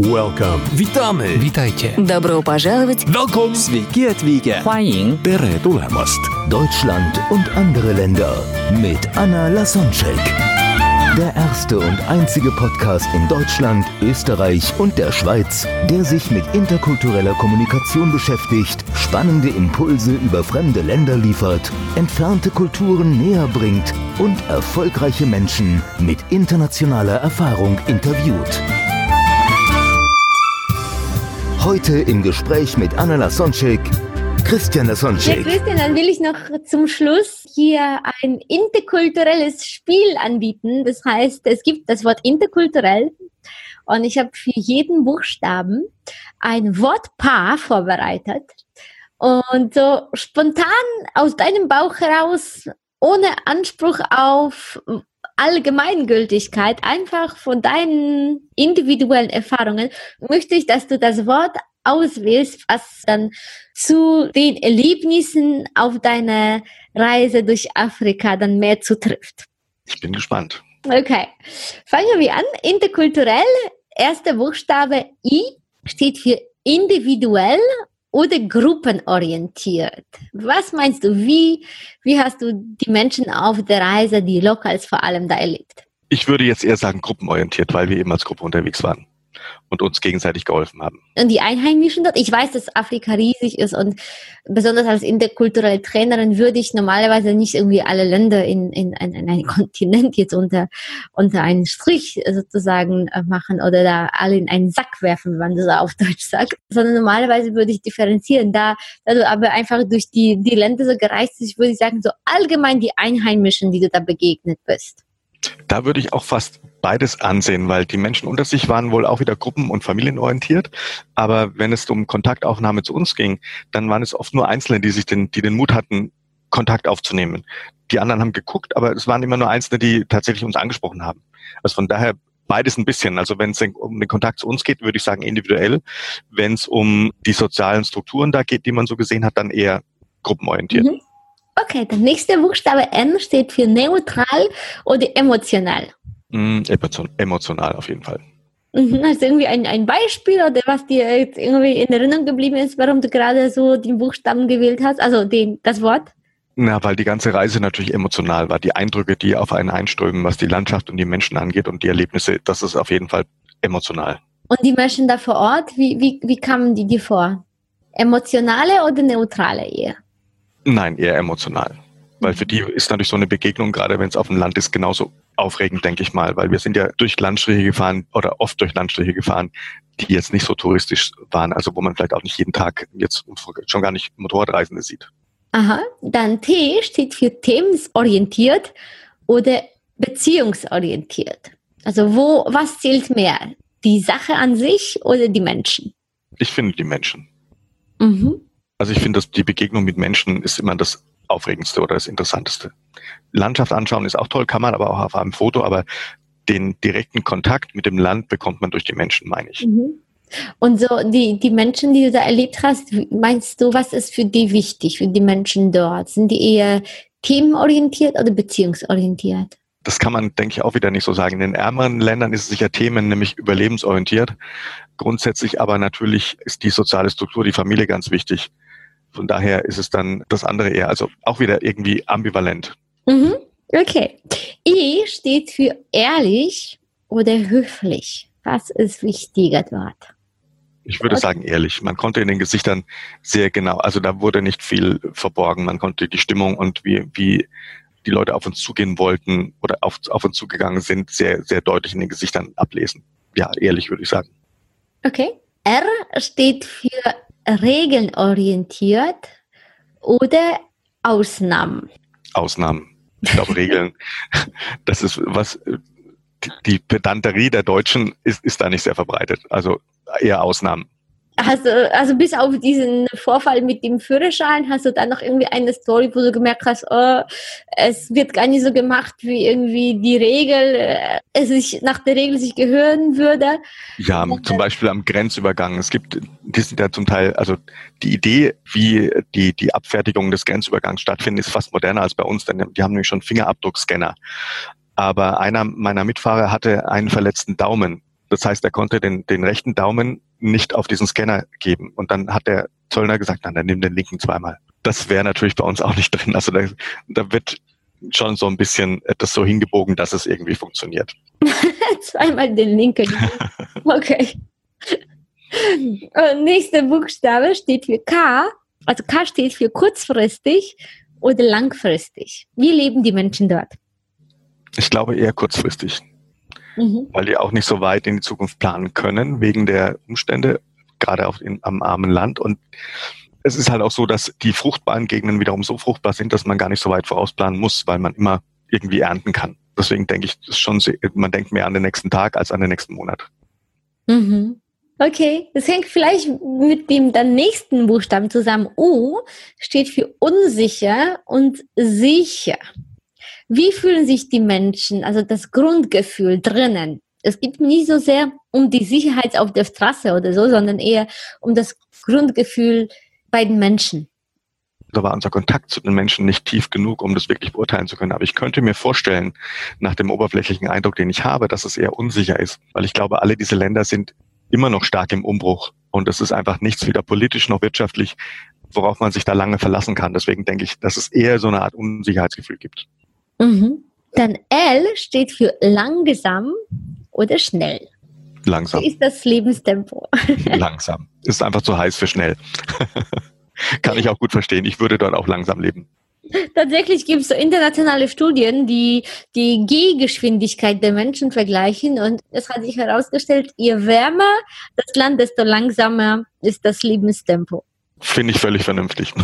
Welcome. Witamy. Witajcie. Добро пожаловать. Welcome. Sveiki atvykę. Hwaiying. Tere tulemast. Deutschland und andere Länder mit Anna Łasoncek. Der erste und einzige Podcast in Deutschland, Österreich und der Schweiz, der sich mit interkultureller Kommunikation beschäftigt, spannende Impulse über fremde Länder liefert, entfernte Kulturen näher bringt und erfolgreiche Menschen mit internationaler Erfahrung interviewt. Heute im Gespräch mit Anna Łasoncek, Christian Lasończyk. Ja, Christian, dann will ich noch zum Schluss hier ein interkulturelles Spiel anbieten. Das heißt, es gibt das Wort interkulturell und ich habe für jeden Buchstaben ein Wortpaar vorbereitet. Und so spontan aus deinem Bauch heraus, ohne Anspruch auf Allgemeingültigkeit, einfach von deinen individuellen Erfahrungen, möchte ich, dass du das Wort auswählst, was dann zu den Erlebnissen auf deiner Reise durch Afrika dann mehr zutrifft. Ich bin gespannt. Okay, fangen wir an. Interkulturell, erster Buchstabe I steht für individuell oder gruppenorientiert. Was meinst du, wie hast du die Menschen auf der Reise, die Locals vor allem da erlebt? Ich würde jetzt eher sagen gruppenorientiert, weil wir eben als Gruppe unterwegs waren und uns gegenseitig geholfen haben. Und die Einheimischen dort? Ich weiß, dass Afrika riesig ist und besonders als interkulturelle Trainerin würde ich normalerweise nicht irgendwie alle Länder in einen Kontinent jetzt unter einen Strich sozusagen machen oder da alle in einen Sack werfen, wenn man das auf Deutsch sagt, sondern normalerweise würde ich differenzieren. Da du aber einfach durch die Länder so gereist bist, würde ich sagen, so allgemein die Einheimischen, die du da begegnet bist. Da würde ich auch fast beides ansehen, weil die Menschen unter sich waren wohl auch wieder gruppen- und familienorientiert. Aber wenn es um Kontaktaufnahme zu uns ging, dann waren es oft nur Einzelne, die den Mut hatten, Kontakt aufzunehmen. Die anderen haben geguckt, aber es waren immer nur Einzelne, die tatsächlich uns angesprochen haben. Also von daher beides ein bisschen. Also wenn es um den Kontakt zu uns geht, würde ich sagen individuell. Wenn es um die sozialen Strukturen da geht, die man so gesehen hat, dann eher gruppenorientiert. Mhm. Okay, der nächste Buchstabe N steht für neutral oder emotional. Emotional auf jeden Fall. Mhm, hast du irgendwie ein Beispiel oder was dir jetzt irgendwie in Erinnerung geblieben ist, warum du gerade so den Buchstaben gewählt hast, also das Wort? Na, weil die ganze Reise natürlich emotional war. Die Eindrücke, die auf einen einströmen, was die Landschaft und die Menschen angeht und die Erlebnisse, das ist auf jeden Fall emotional. Und die Menschen da vor Ort, wie kamen die dir vor? Emotionale oder neutrale eher? Nein, eher emotional, weil für die ist natürlich so eine Begegnung, gerade wenn es auf dem Land ist, genauso aufregend, denke ich mal, weil wir sind ja oft durch Landstriche gefahren, die jetzt nicht so touristisch waren, also wo man vielleicht auch nicht jeden Tag jetzt schon gar nicht Motorradreisende sieht. Aha, dann T steht für themenorientiert oder beziehungsorientiert. Also was zählt mehr, die Sache an sich oder die Menschen? Ich finde die Menschen. Mhm. Also ich finde, dass die Begegnung mit Menschen ist immer das Aufregendste oder das Interessanteste. Landschaft anschauen ist auch toll, kann man aber auch auf einem Foto, aber den direkten Kontakt mit dem Land bekommt man durch die Menschen, meine ich. Mhm. Und so die Menschen, die du da erlebt hast, meinst du, was ist für die wichtig, für die Menschen dort? Sind die eher themenorientiert oder beziehungsorientiert? Das kann man, denke ich, auch wieder nicht so sagen. In den ärmeren Ländern ist es sicher Themen, nämlich überlebensorientiert. Grundsätzlich aber natürlich ist die soziale Struktur, die Familie ganz wichtig. Von daher ist es dann das andere eher, also auch wieder irgendwie ambivalent. Mhm, okay. E steht für ehrlich oder höflich. Was ist wichtiger dort? Ich würde sagen ehrlich. Man konnte in den Gesichtern sehr genau, also da wurde nicht viel verborgen. Man konnte die Stimmung und wie die Leute auf uns zugehen wollten oder auf uns zugegangen sind, sehr, sehr deutlich in den Gesichtern ablesen. Ja, ehrlich würde ich sagen. Okay. R steht für regelnorientiert oder Ausnahmen? Ausnahmen. Ich glaube, Regeln, das ist was, die Pedanterie der Deutschen ist da nicht sehr verbreitet. Also eher Ausnahmen. Also bis auf diesen Vorfall mit dem Führerschein, hast du dann noch irgendwie eine Story, wo du gemerkt hast, es wird gar nicht so gemacht, wie irgendwie die Regel, nach der Regel sich gehören würde? Ja, zum Beispiel am Grenzübergang. Es gibt, die sind ja zum Teil, also die Idee, wie die Abfertigung des Grenzübergangs stattfindet, ist fast moderner als bei uns, denn die haben nämlich schon Fingerabdruckscanner. Aber einer meiner Mitfahrer hatte einen verletzten Daumen. Das heißt, er konnte den rechten Daumen nicht auf diesen Scanner geben. Und dann hat der Zöllner gesagt, dann nimm den linken zweimal. Das wäre natürlich bei uns auch nicht drin. Also da wird schon so ein bisschen das so hingebogen, dass es irgendwie funktioniert. Zweimal den linken. Okay. Und nächster Buchstabe steht für K. Also K steht für kurzfristig oder langfristig. Wie leben die Menschen dort? Ich glaube eher kurzfristig. Weil die auch nicht so weit in die Zukunft planen können, wegen der Umstände, gerade am armen Land. Und es ist halt auch so, dass die fruchtbaren Gegenden wiederum so fruchtbar sind, dass man gar nicht so weit vorausplanen muss, weil man immer irgendwie ernten kann. Deswegen denke ich, das ist schon sehr, man denkt mehr an den nächsten Tag als an den nächsten Monat. Mhm. Okay, das hängt vielleicht mit dem dann nächsten Buchstaben zusammen. U steht für unsicher und sicher. Wie fühlen sich die Menschen, also das Grundgefühl drinnen? Es geht nicht so sehr um die Sicherheit auf der Straße oder so, sondern eher um das Grundgefühl bei den Menschen. Da war unser Kontakt zu den Menschen nicht tief genug, um das wirklich beurteilen zu können. Aber ich könnte mir vorstellen, nach dem oberflächlichen Eindruck, den ich habe, dass es eher unsicher ist. Weil ich glaube, alle diese Länder sind immer noch stark im Umbruch. Und es ist einfach nichts, weder politisch noch wirtschaftlich, worauf man sich da lange verlassen kann. Deswegen denke ich, dass es eher so eine Art Unsicherheitsgefühl gibt. Mhm. Dann L steht für langsam oder schnell. Langsam. Wie ist das Lebenstempo? Langsam. Ist einfach zu heiß für schnell. Kann ich auch gut verstehen. Ich würde dort auch langsam leben. Tatsächlich gibt es so internationale Studien, die die Gehgeschwindigkeit der Menschen vergleichen. Und es hat sich herausgestellt, je wärmer das Land, desto langsamer ist das Lebenstempo. Finde ich völlig vernünftig.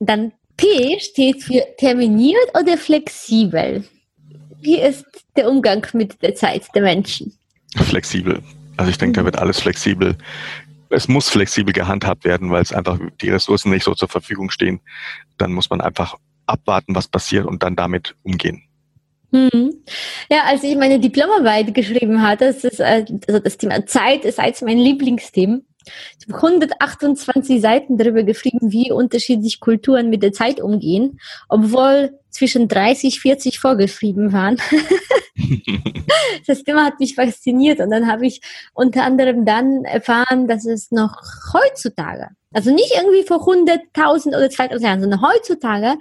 Dann T steht für terminiert oder flexibel. Wie ist der Umgang mit der Zeit der Menschen? Flexibel. Also ich denke, da wird alles flexibel. Es muss flexibel gehandhabt werden, weil es einfach die Ressourcen nicht so zur Verfügung stehen. Dann muss man einfach abwarten, was passiert und dann damit umgehen. Mhm. Ja, als ich meine Diplomarbeit geschrieben hatte, das Thema Zeit ist eins mein Lieblingsthema. Ich habe 128 Seiten darüber geschrieben, wie unterschiedliche Kulturen mit der Zeit umgehen, obwohl zwischen 30, 40 vorgeschrieben waren. Das Thema hat mich fasziniert und dann habe ich unter anderem dann erfahren, dass es noch heutzutage, also nicht irgendwie vor 100.000 oder 2.000 Jahren, sondern heutzutage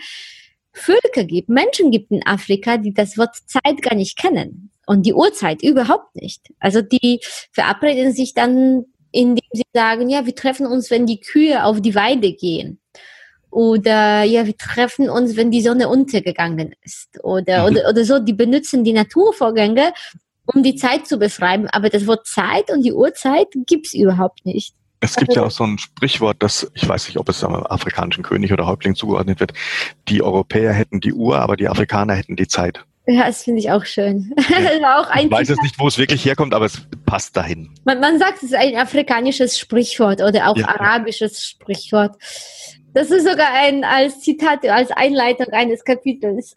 Völker gibt, Menschen gibt in Afrika, die das Wort Zeit gar nicht kennen und die Uhrzeit überhaupt nicht. Also die verabreden sich dann, indem sie sagen, ja, wir treffen uns, wenn die Kühe auf die Weide gehen. Oder ja, wir treffen uns, wenn die Sonne untergegangen ist. Oder so, die benutzen die Naturvorgänge, um die Zeit zu beschreiben. Aber das Wort Zeit und die Uhrzeit gibt es überhaupt nicht. Es gibt ja auch so ein Sprichwort, das, ich weiß nicht, ob es einem afrikanischen König oder Häuptling zugeordnet wird, die Europäer hätten die Uhr, aber die Afrikaner hätten die Zeit. Ja, das finde ich auch schön. Ja. Auch ich weiß jetzt nicht, wo es wirklich herkommt, aber es passt dahin. Man sagt, es ist ein afrikanisches Sprichwort oder auch arabisches Sprichwort. Das ist sogar als Zitat, als Einleitung eines Kapitels.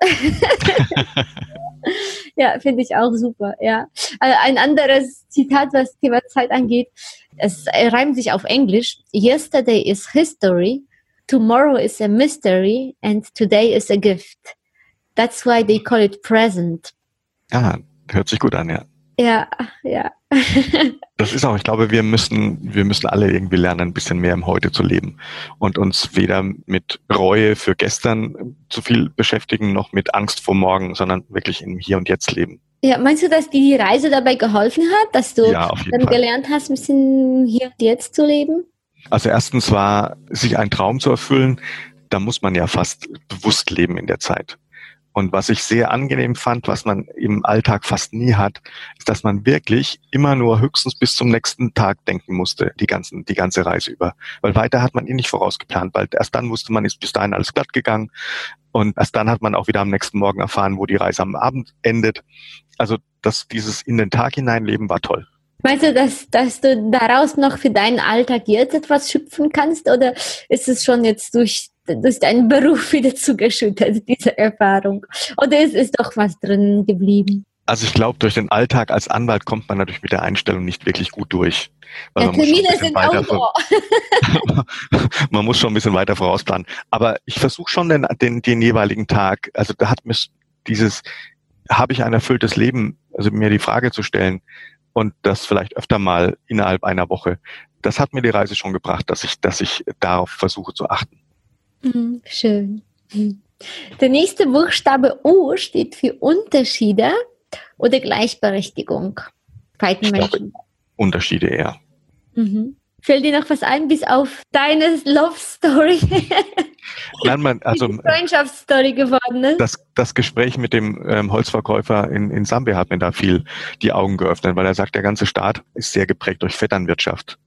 Ja, finde ich auch super. Ja. Ein anderes Zitat, was das Thema Zeit angeht, es reimt sich auf Englisch. Yesterday is history, tomorrow is a mystery and today is a gift. That's why they call it present. Ah, hört sich gut an, ja. Ja, ja. Das ist auch, ich glaube, wir müssen alle irgendwie lernen, ein bisschen mehr im Heute zu leben und uns weder mit Reue für gestern zu viel beschäftigen, noch mit Angst vor morgen, sondern wirklich im Hier und Jetzt leben. Ja, meinst du, dass die Reise dabei geholfen hat, dass du dann gelernt hast, ein bisschen hier und jetzt zu leben? Also erstens war, sich einen Traum zu erfüllen, da muss man ja fast bewusst leben in der Zeit. Und was ich sehr angenehm fand, was man im Alltag fast nie hat, ist, dass man wirklich immer nur höchstens bis zum nächsten Tag denken musste, die ganze Reise über. Weil weiter hat man nicht vorausgeplant, weil erst dann wusste man, ist bis dahin alles glatt gegangen. Und erst dann hat man auch wieder am nächsten Morgen erfahren, wo die Reise am Abend endet. Also dieses in den Tag hineinleben war toll. Meinst du, dass du daraus noch für deinen Alltag jetzt etwas schöpfen kannst? Oder ist es schon jetzt durch deinen Beruf wieder zugeschüttet, diese Erfahrung? Oder ist doch was drin geblieben? Also ich glaube, durch den Alltag als Anwalt kommt man natürlich mit der Einstellung nicht wirklich gut durch. Weil ja, Termine sind auch so. Man muss schon ein bisschen weiter vorausplanen. Aber ich versuche schon den jeweiligen Tag, also da hat mich habe ich ein erfülltes Leben, also mir die Frage zu stellen, und das vielleicht öfter mal innerhalb einer Woche. Das hat mir die Reise schon gebracht, dass ich darauf versuche zu achten. Schön. Der nächste Buchstabe U steht für Unterschiede oder Gleichberechtigung. Ich glaube, Unterschiede eher. Mhm. Fällt dir noch was ein, bis auf deine Love Story? Nein, also die Freundschaftsstory geworden, ne? Das Gespräch mit dem Holzverkäufer in Sambia hat mir da viel die Augen geöffnet, weil er sagt, der ganze Staat ist sehr geprägt durch Vetternwirtschaft.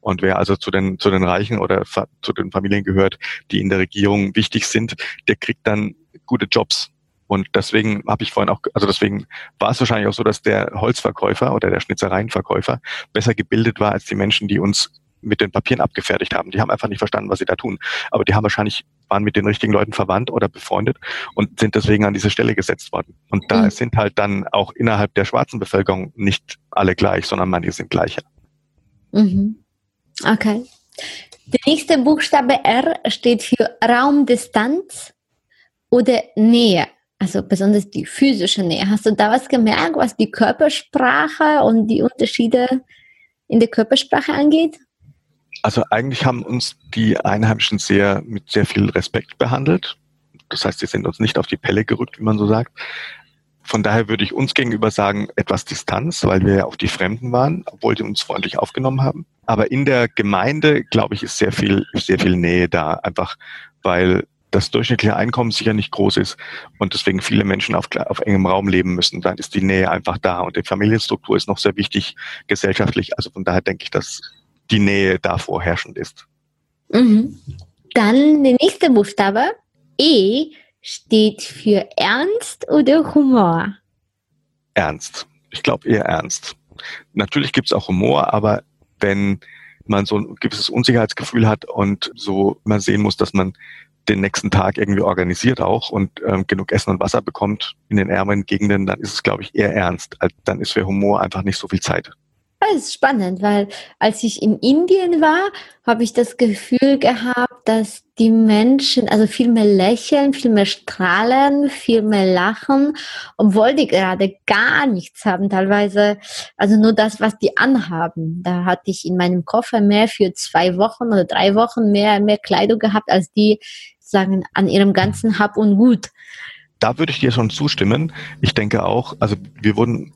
Und wer also zu den Reichen oder zu den Familien gehört, die in der Regierung wichtig sind, der kriegt dann gute Jobs. Und deswegen habe ich vorhin auch, also deswegen war es wahrscheinlich auch so, dass der Holzverkäufer oder der Schnitzereienverkäufer besser gebildet war als die Menschen, die uns mit den Papieren abgefertigt haben. Die haben einfach nicht verstanden, was sie da tun. Aber die haben wahrscheinlich, waren mit den richtigen Leuten verwandt oder befreundet und sind deswegen an diese Stelle gesetzt worden. Und da sind halt dann auch innerhalb der schwarzen Bevölkerung nicht alle gleich, sondern manche sind gleicher. Mhm. Okay. Der nächste Buchstabe R steht für Raumdistanz oder Nähe. Also besonders die physische Nähe. Hast du da was gemerkt, was die Körpersprache und die Unterschiede in der Körpersprache angeht? Also eigentlich haben uns die Einheimischen mit sehr viel Respekt behandelt. Das heißt, sie sind uns nicht auf die Pelle gerückt, wie man so sagt. Von daher würde ich uns gegenüber sagen, etwas Distanz, weil wir ja auch die Fremden waren, obwohl die uns freundlich aufgenommen haben. Aber in der Gemeinde, glaube ich, ist sehr viel Nähe da. Einfach, weil das durchschnittliche Einkommen sicher nicht groß ist und deswegen viele Menschen auf engem Raum leben müssen, dann ist die Nähe einfach da und die Familienstruktur ist noch sehr wichtig gesellschaftlich. Also von daher denke ich, dass die Nähe da vorherrschend ist. Mhm. Dann der nächste Buchstabe, E, steht für Ernst oder Humor? Ernst. Ich glaube eher Ernst. Natürlich gibt es auch Humor, aber wenn man so ein gewisses Unsicherheitsgefühl hat und so man sehen muss, dass man den nächsten Tag irgendwie organisiert auch und genug Essen und Wasser bekommt in den ärmeren Gegenden, dann ist es, glaube ich, eher ernst. Dann ist für Humor einfach nicht so viel Zeit. Das ist spannend, weil als ich in Indien war, habe ich das Gefühl gehabt, dass die Menschen also viel mehr lächeln, viel mehr strahlen, viel mehr lachen, obwohl die gerade gar nichts haben teilweise, also nur das, was die anhaben. Da hatte ich in meinem Koffer mehr für 2 Wochen oder 3 Wochen mehr Kleidung gehabt, als die sagen an ihrem ganzen Hab und Gut. Da würde ich dir schon zustimmen. Ich denke auch, also wir wurden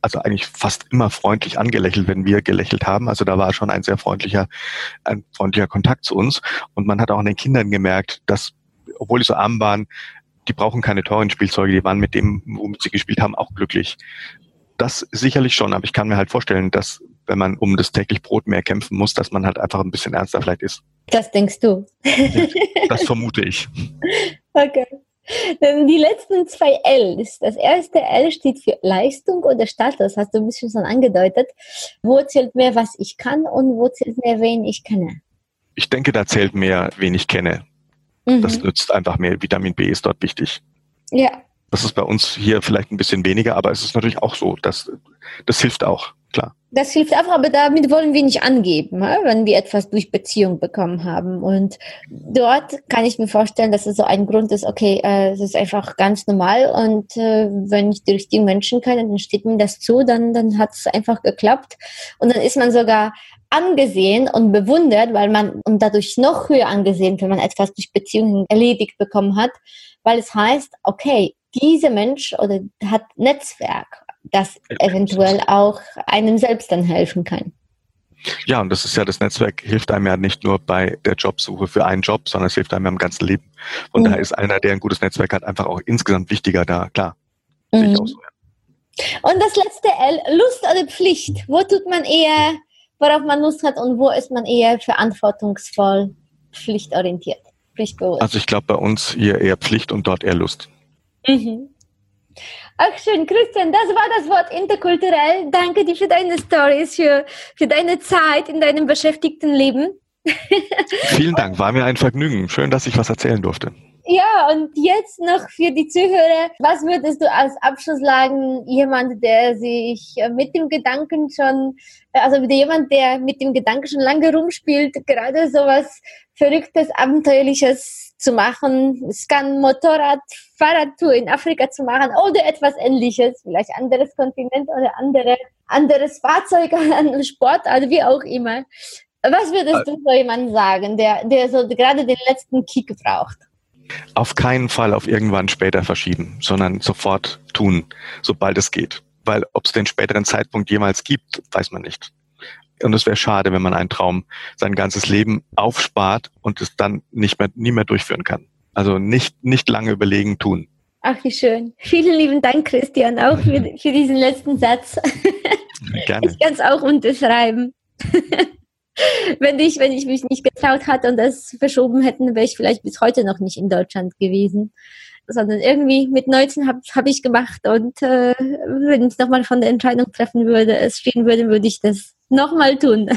eigentlich fast immer freundlich angelächelt, wenn wir gelächelt haben. Also da war schon ein sehr freundlicher Kontakt zu uns. Und man hat auch an den Kindern gemerkt, dass, obwohl die so arm waren, die brauchen keine teuren Spielzeuge, die waren mit dem, womit sie gespielt haben, auch glücklich. Das sicherlich schon, aber ich kann mir halt vorstellen, dass wenn man um das tägliche Brot mehr kämpfen muss, dass man halt einfach ein bisschen ernster vielleicht ist. Das denkst du? Das vermute ich. Okay. Denn die letzten 2 L's. Das erste L steht für Leistung oder Status, hast du ein bisschen schon angedeutet. Wo zählt mehr, was ich kann und wo zählt mehr, wen ich kenne? Ich denke, da zählt mehr, wen ich kenne. Mhm. Das nützt einfach mehr. Vitamin B ist dort wichtig. Ja. Das ist bei uns hier vielleicht ein bisschen weniger, aber es ist natürlich auch so, dass das hilft auch, klar. Das hilft auch, aber damit wollen wir nicht angeben, wenn wir etwas durch Beziehung bekommen haben. Und dort kann ich mir vorstellen, dass es so ein Grund ist, okay, es ist einfach ganz normal und wenn ich die richtigen Menschen kenne, dann steht mir das zu, dann hat es einfach geklappt. Und dann ist man sogar angesehen und bewundert, weil man und dadurch noch höher angesehen, wenn man etwas durch Beziehungen erledigt bekommen hat, weil es heißt, okay, dieser Mensch oder hat Netzwerk, das eventuell auch einem selbst dann helfen kann. Ja, und das ist ja, das Netzwerk hilft einem ja nicht nur bei der Jobsuche für einen Job, sondern es hilft einem ja im ganzen Leben. Und da ist einer, der ein gutes Netzwerk hat, einfach auch insgesamt wichtiger da, klar. Sehe ich auch so, ja. Und das letzte L, Lust oder Pflicht. Wo tut man eher, worauf man Lust hat und wo ist man eher verantwortungsvoll, pflichtorientiert? Pflichtbewusst. Also ich glaube, bei uns hier eher Pflicht und dort eher Lust. Mhm. Ach schön, Christian, das war das Wort interkulturell. Danke dir für deine Stories, für deine Zeit in deinem beschäftigten Leben. Vielen Dank, war mir ein Vergnügen. Schön, dass ich was erzählen durfte. Ja, und jetzt noch für die Zuhörer, was würdest du als Abschluss sagen, der mit dem Gedanken schon lange rumspielt, gerade so was Verrücktes, Abenteuerliches zu machen, es kann Motorrad, Fahrradtour in Afrika zu machen oder etwas Ähnliches, vielleicht anderes Kontinent oder andere anderes Fahrzeug, eine andere Sportart, wie auch immer. Was würdest du so jemandem sagen, der so gerade den letzten Kick braucht? Auf keinen Fall auf irgendwann später verschieben, sondern sofort tun, sobald es geht. Weil ob es den späteren Zeitpunkt jemals gibt, weiß man nicht. Und es wäre schade, wenn man einen Traum sein ganzes Leben aufspart und es dann nie mehr durchführen kann. Also nicht lange überlegen, tun. Ach, wie schön. Vielen lieben Dank, Christian, auch für diesen letzten Satz. Gerne. Ich kann es auch unterschreiben. Wenn ich mich nicht getraut hatte und das verschoben hätten, wäre ich vielleicht bis heute noch nicht in Deutschland gewesen. Sondern irgendwie mit 19 habe ich gemacht und wenn ich nochmal von der Entscheidung würde ich das nochmal tun.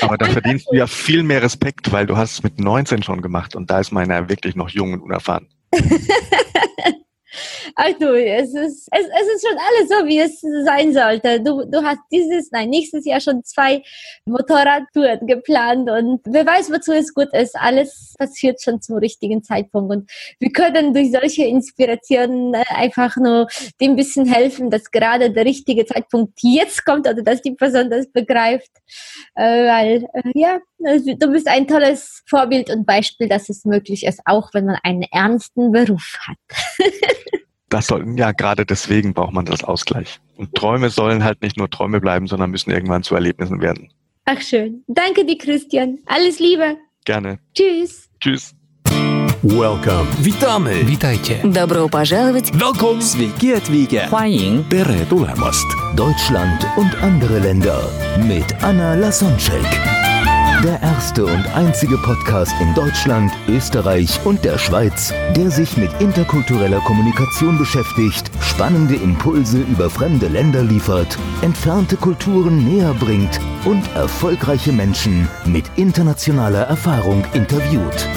Aber da verdienst du ja viel mehr Respekt, weil du hast es mit 19 schon gemacht und da ist meiner wirklich noch jung und unerfahren. Ach du, es ist schon alles so, wie es sein sollte. Du hast nächstes Jahr schon 2 Motorradtouren geplant und wer weiß, wozu es gut ist. Alles passiert schon zum richtigen Zeitpunkt und wir können durch solche Inspirationen einfach nur dem bisschen helfen, dass gerade der richtige Zeitpunkt jetzt kommt oder dass die Person das begreift. Du bist ein tolles Vorbild und Beispiel, dass es möglich ist, auch wenn man einen ernsten Beruf hat. Gerade deswegen braucht man das Ausgleich. Und Träume sollen halt nicht nur Träume bleiben, sondern müssen irgendwann zu Erlebnissen werden. Ach schön. Danke dir, Christian. Alles Liebe. Gerne. Tschüss. Tschüss. Welcome. Witamy. Witajcie. Добро пожаловать. Welcome. Sveiki atvykę. Hwaiying. Tere tulemast. Deutschland und andere Länder mit Anna Łasoncek. Der erste und einzige Podcast in Deutschland, Österreich und der Schweiz, der sich mit interkultureller Kommunikation beschäftigt, spannende Impulse über fremde Länder liefert, entfernte Kulturen näher bringt und erfolgreiche Menschen mit internationaler Erfahrung interviewt.